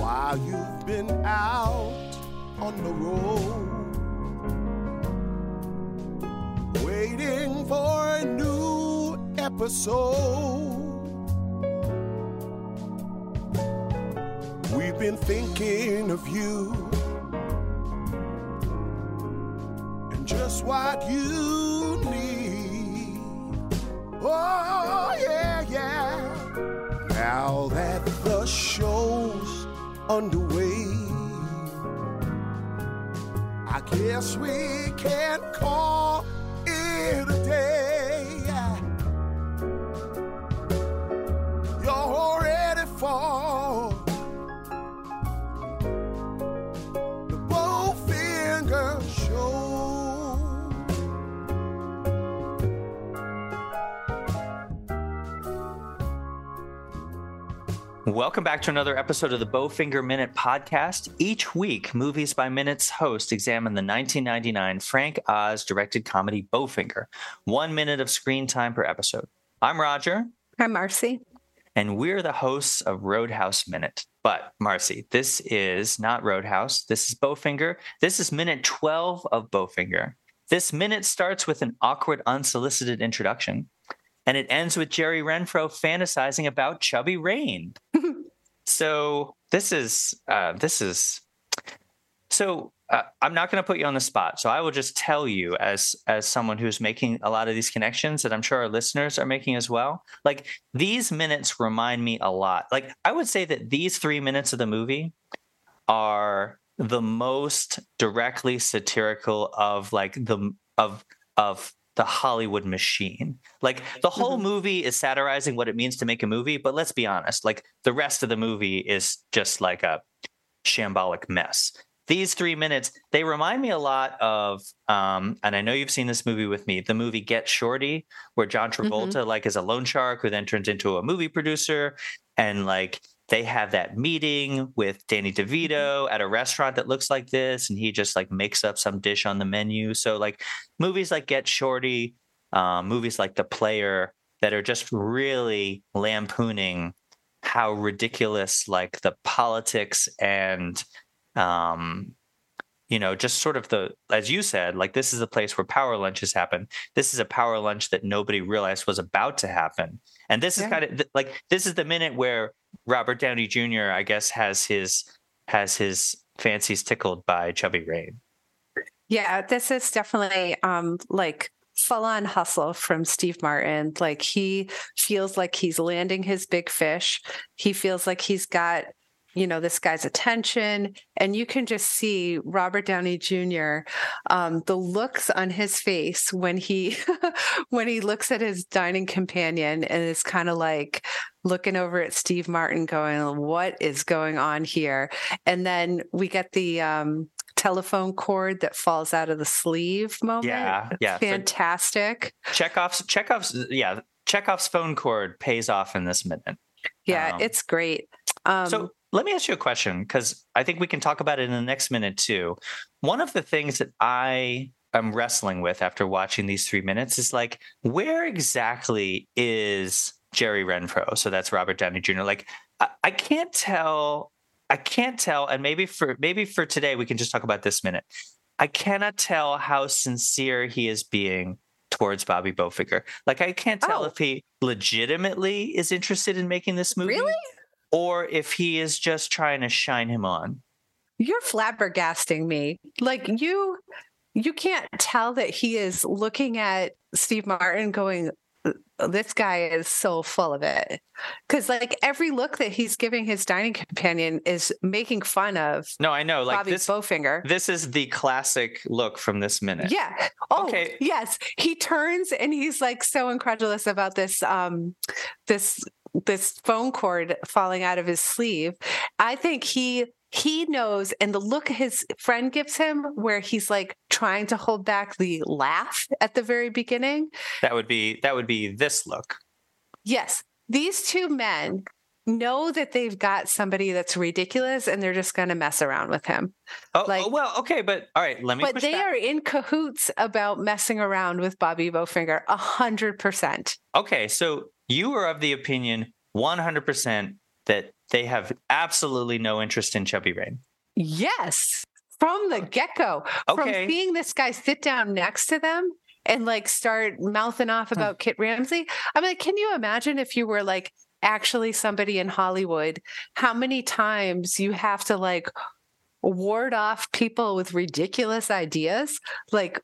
While you've been out on the road, waiting for a new episode, we've been thinking of you and just what you need. Oh, yeah, yeah. Now that the show's underway, I guess we can call it a day. You're ready for the Bowfinger Show. Welcome back to another episode of the Bowfinger Minute Podcast. Each week, Movies by Minute's hosts examine the 1999 Frank Oz directed comedy Bowfinger. 1 minute of screen time per episode. I'm Roger. I'm Marcy. And we're the hosts of Roadhouse Minute. But, Marcy, this is not Roadhouse. This is Bowfinger. This is minute 12 of Bowfinger. This minute starts with an awkward, unsolicited introduction, and it ends with Jerry Renfro fantasizing about Chubby Rain. So I'm not going to put you on the spot. So I will just tell you as someone who's making a lot of these connections that I'm sure our listeners are making as well. Like, these minutes remind me a lot. Like, I would say that these 3 minutes of the movie are the most directly satirical of the Hollywood machine. Like, the whole movie is satirizing what it means to make a movie, but let's be honest, like, the rest of the movie is just like a shambolic mess. These 3 minutes, they remind me a lot of, and I know you've seen this movie with me, the movie Get Shorty, where John Travolta is a loan shark who then turns into a movie producer, and like they have that meeting with Danny DeVito at a restaurant that looks like this, and he just like makes up some dish on the menu. So like movies like Get Shorty, movies like The Player that are just really lampooning how ridiculous like the politics and just sort of the, as you said, like, this is a place where power lunches happen. This is a power lunch that nobody realized was about to happen. And this is kind of like, this is the minute where Robert Downey Jr., I guess, has his fancies tickled by Chubby Rain. Yeah, this is definitely full on hustle from Steve Martin. Like, he feels like he's landing his big fish. He feels like he's got, this guy's attention, and you can just see Robert Downey Jr., the looks on his face when he, looks at his dining companion and is kind of like looking over at Steve Martin going, what is going on here? And then we get the, telephone cord that falls out of the sleeve moment. Yeah. Fantastic. So Chekhov's phone cord pays off in this minute. Yeah. It's great. So let me ask you a question, because I think we can talk about it in the next minute, too. One of the things that I am wrestling with after watching these 3 minutes is, like, where exactly is Jerry Renfro? So that's Robert Downey Jr. Like, I can't tell. And maybe for today, we can just talk about this minute. I cannot tell how sincere he is being towards Bobby Bowfinger. Like, I can't tell if he legitimately is interested in making this movie. Really? Or if he is just trying to shine him on. You're flabbergasting me. Like, you can't tell that he is looking at Steve Martin going, this guy is so full of it. Because like every look that he's giving his dining companion is making fun of. No, I know. Like Bobby Bowfinger. This is the classic look from this minute. Yeah. Oh, okay. Yes. He turns and he's like so incredulous about this, this phone cord falling out of his sleeve. I think he knows, and the look his friend gives him where he's like trying to hold back the laugh at the very beginning. That would be this look. Yes. These two men know that they've got somebody that's ridiculous and they're just going to mess around with him. But they are in cahoots about messing around with Bobby Bowfinger 100%. Okay. So you are of the opinion 100% that they have absolutely no interest in Chubby Rain. Yes. From the get-go. Okay. From seeing this guy sit down next to them and like start mouthing off about Kit Ramsey. I mean, can you imagine if you were like actually somebody in Hollywood, how many times you have to like ward off people with ridiculous ideas like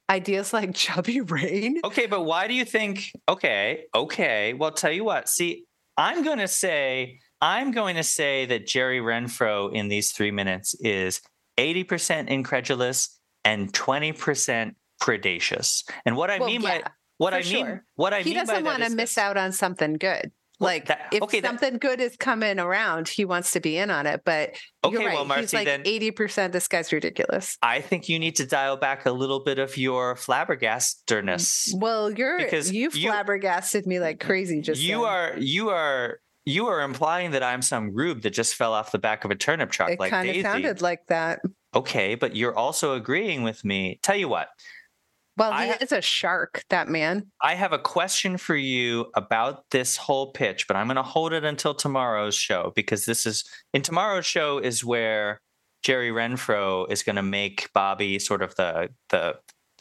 Chubby Rain? Okay, but why do you think, well, tell you what, see, I'm going to say that Jerry Renfro in these 3 minutes is 80% incredulous and 20% predacious. And what I mean by he doesn't want to miss out on something good. Something good is coming around, he wants to be in on it. But you're right, Marcy, he's like then, 80%, this guy's ridiculous. I think you need to dial back a little bit of your flabbergasterness. Well, you flabbergasted me like crazy just now. You are implying that I'm some rube that just fell off the back of a turnip truck. It kind of sounded like that. Okay, but you're also agreeing with me. Tell you what. Well, he is a shark, that man. I have a question for you about this whole pitch, but I'm going to hold it until tomorrow's show, because tomorrow's show is where Jerry Renfro is going to make Bobby sort of the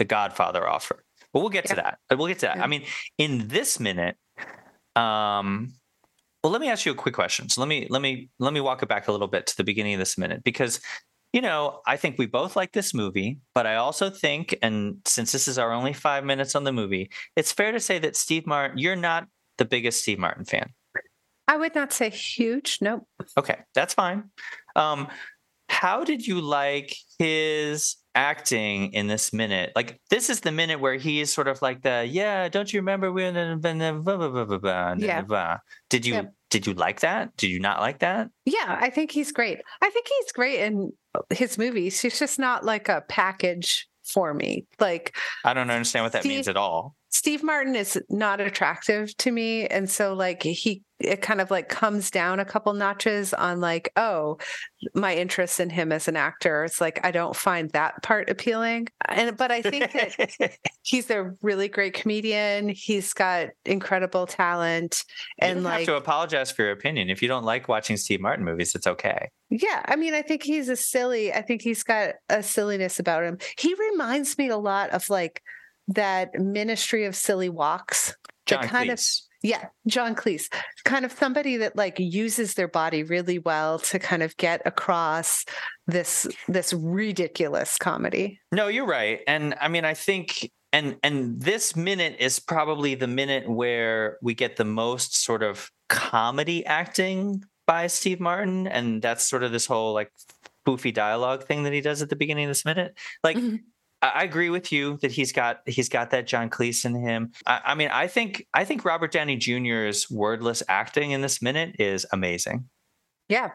Godfather offer. But we'll get to that. Yeah. I mean, in this minute, well, let me ask you a quick question. So let me walk it back a little bit to the beginning of this minute, because, you know, I think we both like this movie, but I also think, and since this is our only 5 minutes on the movie, it's fair to say that Steve Martin, you're not the biggest Steve Martin fan. I would not say huge. Nope. Okay. That's fine. How did you like his acting in this minute? Like, this is the minute where he is sort of like don't you remember when? Yeah. Did you like that? Did you not like that? Yeah, I think he's great. I think he's great in his movies. He's just not like a package for me. Like, I don't understand what that means at all. Steve Martin is not attractive to me. And so like it kind of like comes down a couple notches on like, oh, my interest in him as an actor. It's like, I don't find that part appealing. But I think that he's a really great comedian. He's got incredible talent. And you don't have to apologize for your opinion. If you don't like watching Steve Martin movies, it's okay. Yeah. I mean, I think he's got a silliness about him. He reminds me a lot of like, that Ministry of Silly Walks. John Cleese. Kind of somebody that like uses their body really well to kind of get across this ridiculous comedy. No, you're right. And I mean, I think and this minute is probably the minute where we get the most sort of comedy acting by Steve Martin. And that's sort of this whole like boofy dialogue thing that he does at the beginning of this minute. Like, mm-hmm. I agree with you that he's got that John Cleese in him. I think Robert Downey Jr.'s wordless acting in this minute is amazing. Yeah,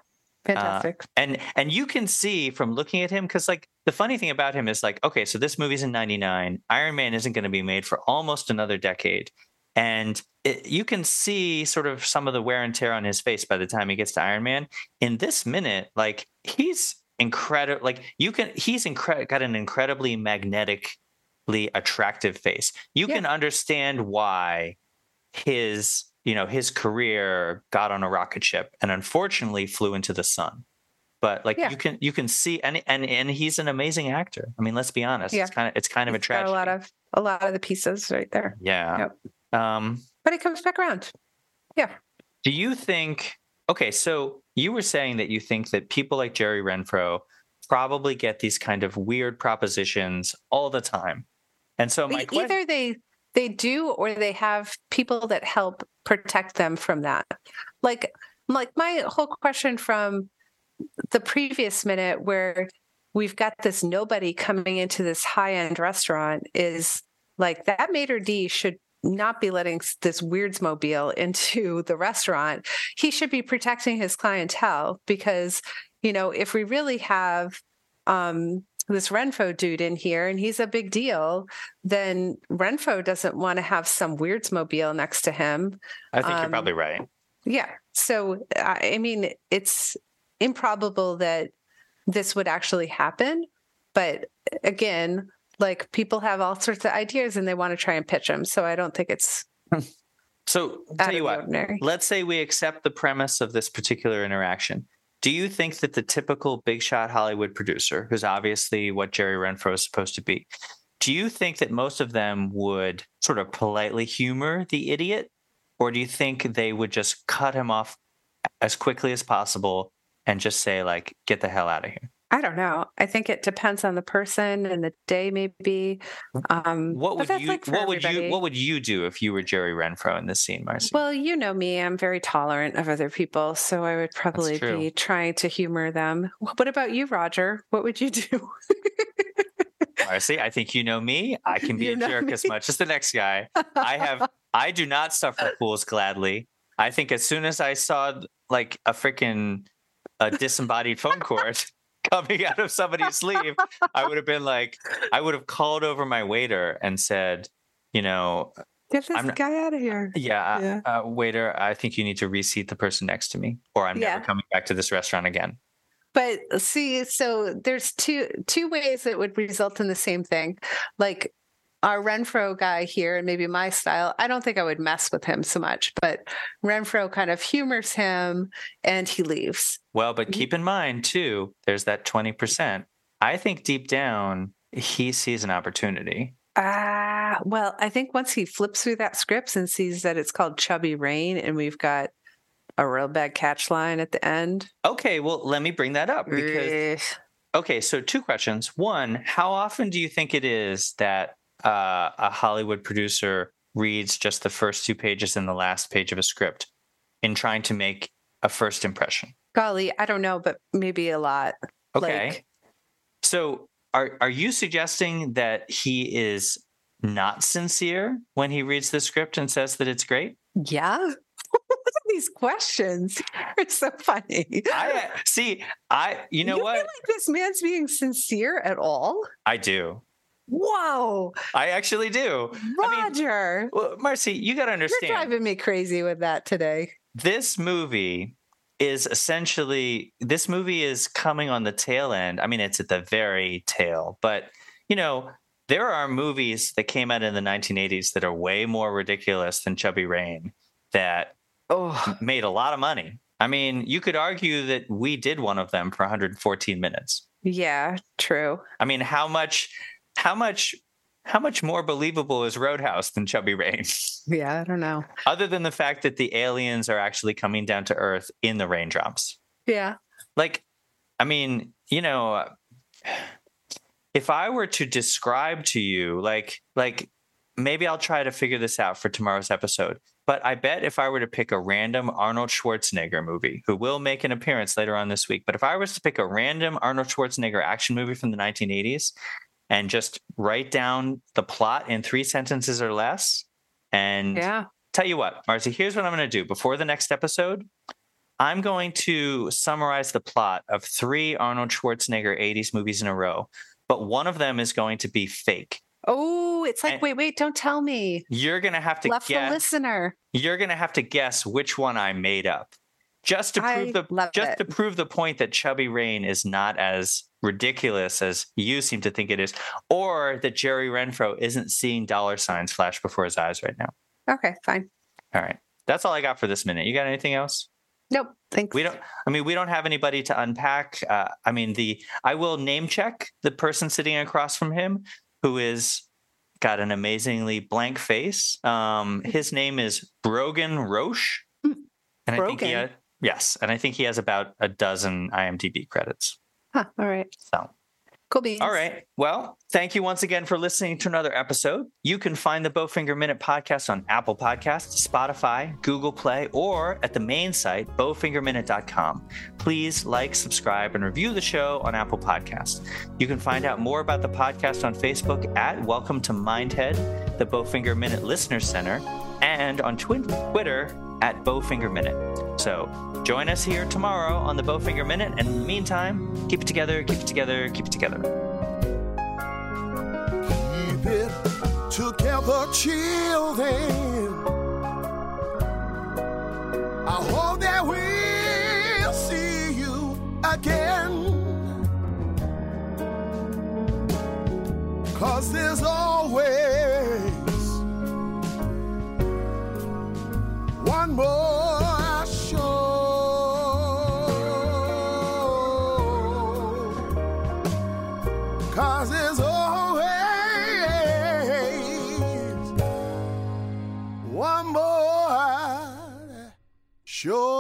fantastic. And you can see from looking at him, because like the funny thing about him is like, okay, so this movie's in 99. Iron Man isn't going to be made for almost another decade, and you can see sort of some of the wear and tear on his face by the time he gets to Iron Man. In this minute, like he's incredible. Like he's got an incredibly magnetically attractive face. You can understand why his career got on a rocket ship and unfortunately flew into the sun. But like you can see, and he's an amazing actor. I mean, let's be honest. Yeah. It's kind of a tragedy. A lot of the pieces right there. Yeah. Yep. But it comes back around. Yeah. Do you think? Okay, so you were saying that you think that people like Jerry Renfro probably get these kind of weird propositions all the time. And so my question... Either they do, or they have people that help protect them from that. Like my whole question from the previous minute where we've got this nobody coming into this high-end restaurant is like that maitre d' should not be letting this weirdsmobile into the restaurant. He should be protecting his clientele because, you know, if we really have this Renfro dude in here and he's a big deal, then Renfro doesn't want to have some weirdsmobile next to him. I think you're probably right. Yeah. So, I mean, it's improbable that this would actually happen. But again, like, people have all sorts of ideas and they want to try and pitch them. So I don't think it's. So tell you what, let's say we accept the premise of this particular interaction. Do you think that the typical big shot Hollywood producer, who's obviously what Jerry Renfro is supposed to be, do you think that most of them would sort of politely humor the idiot? Or do you think they would just cut him off as quickly as possible and just say, like, get the hell out of here? I don't know. I think it depends on the person and the day, maybe. What would you do if you were Jerry Renfro in this scene, Marcy? Well, you know me. I'm very tolerant of other people, so I would probably be trying to humor them. What about you, Roger? What would you do? Marcy, I think you know me. I can be a jerk as much as the next guy. I do not suffer fools gladly. I think as soon as I saw like a disembodied phone cord coming out of somebody's sleeve, I would have called over my waiter and said, you know, get this guy out of here. Yeah. Waiter, I think you need to reseat the person next to me, or I'm never coming back to this restaurant again. But see, so there's two ways that would result in the same thing. Like our Renfro guy here, and maybe my style, I don't think I would mess with him so much, but Renfro kind of humors him and he leaves. Well, but keep in mind too, there's that 20%. I think deep down, he sees an opportunity. Well, I think once he flips through that script and sees that it's called Chubby Rain and we've got a real bad catch line at the end. Okay, well, let me bring that up because... Okay, so two questions. One, how often do you think it is that a Hollywood producer reads just the first two pages and the last page of a script in trying to make a first impression? Golly, I don't know, but maybe a lot. Okay. So are you suggesting that he is not sincere when he reads the script and says that it's great? Yeah. Look at these questions. It's so funny. You feel like this man's being sincere at all? I do. Whoa. I actually do. Roger. I mean, well, Marcy, you got to understand. You're driving me crazy with that today. This movie is coming on the tail end. I mean, it's at the very tail, but you know, there are movies that came out in the 1980s that are way more ridiculous than Chubby Rain that made a lot of money. I mean, you could argue that we did one of them for 114 minutes. Yeah, true. I mean, how much more believable is Roadhouse than Chubby Rain? Yeah, I don't know. Other than the fact that the aliens are actually coming down to Earth in the raindrops. Yeah. Like, I mean, you know, if I were to describe to you, like maybe I'll try to figure this out for tomorrow's episode, but I bet if I were to pick a random Arnold Schwarzenegger movie, who will make an appearance later on this week, but if I was to pick a random Arnold Schwarzenegger action movie from the 1980s, and just write down the plot in 3 sentences or less. And tell you what, Marcy, here's what I'm going to do. Before the next episode, I'm going to summarize the plot of 3 Arnold Schwarzenegger 80s movies in a row. But one of them is going to be fake. Oh, it's like, and wait, don't tell me. You're going to have to guess. The listener. You're going to have to guess which one I made up. Just to prove the point that Chubby Rain is not as ridiculous as you seem to think it is, or that Jerry Renfro isn't seeing dollar signs flash before his eyes right now. Okay, fine. All right. That's all I got for this minute. You got anything else? Nope. Thanks. We don't have anybody to unpack. I will name check the person sitting across from him who is got an amazingly blank face. His name is Brogan Roche. And Brogan. I think he has about 12 IMDb credits. Huh, all right. So cool beans. All right. Well, thank you once again for listening to another episode. You can find the Bowfinger Minute podcast on Apple Podcasts, Spotify, Google Play, or at the main site, bowfingerminute.com. Please like, subscribe, and review the show on Apple Podcasts. You can find out more about the podcast on Facebook at Welcome to Mindhead, the Bowfinger Minute Listener Center, and on Twitter at Bowfinger Minute. So join us here tomorrow on the Bowfinger Minute. And in the meantime, keep it together, keep it together, keep it together. Keep it together, children. again, 'cause there's always one more show, 'cause there's always one more show.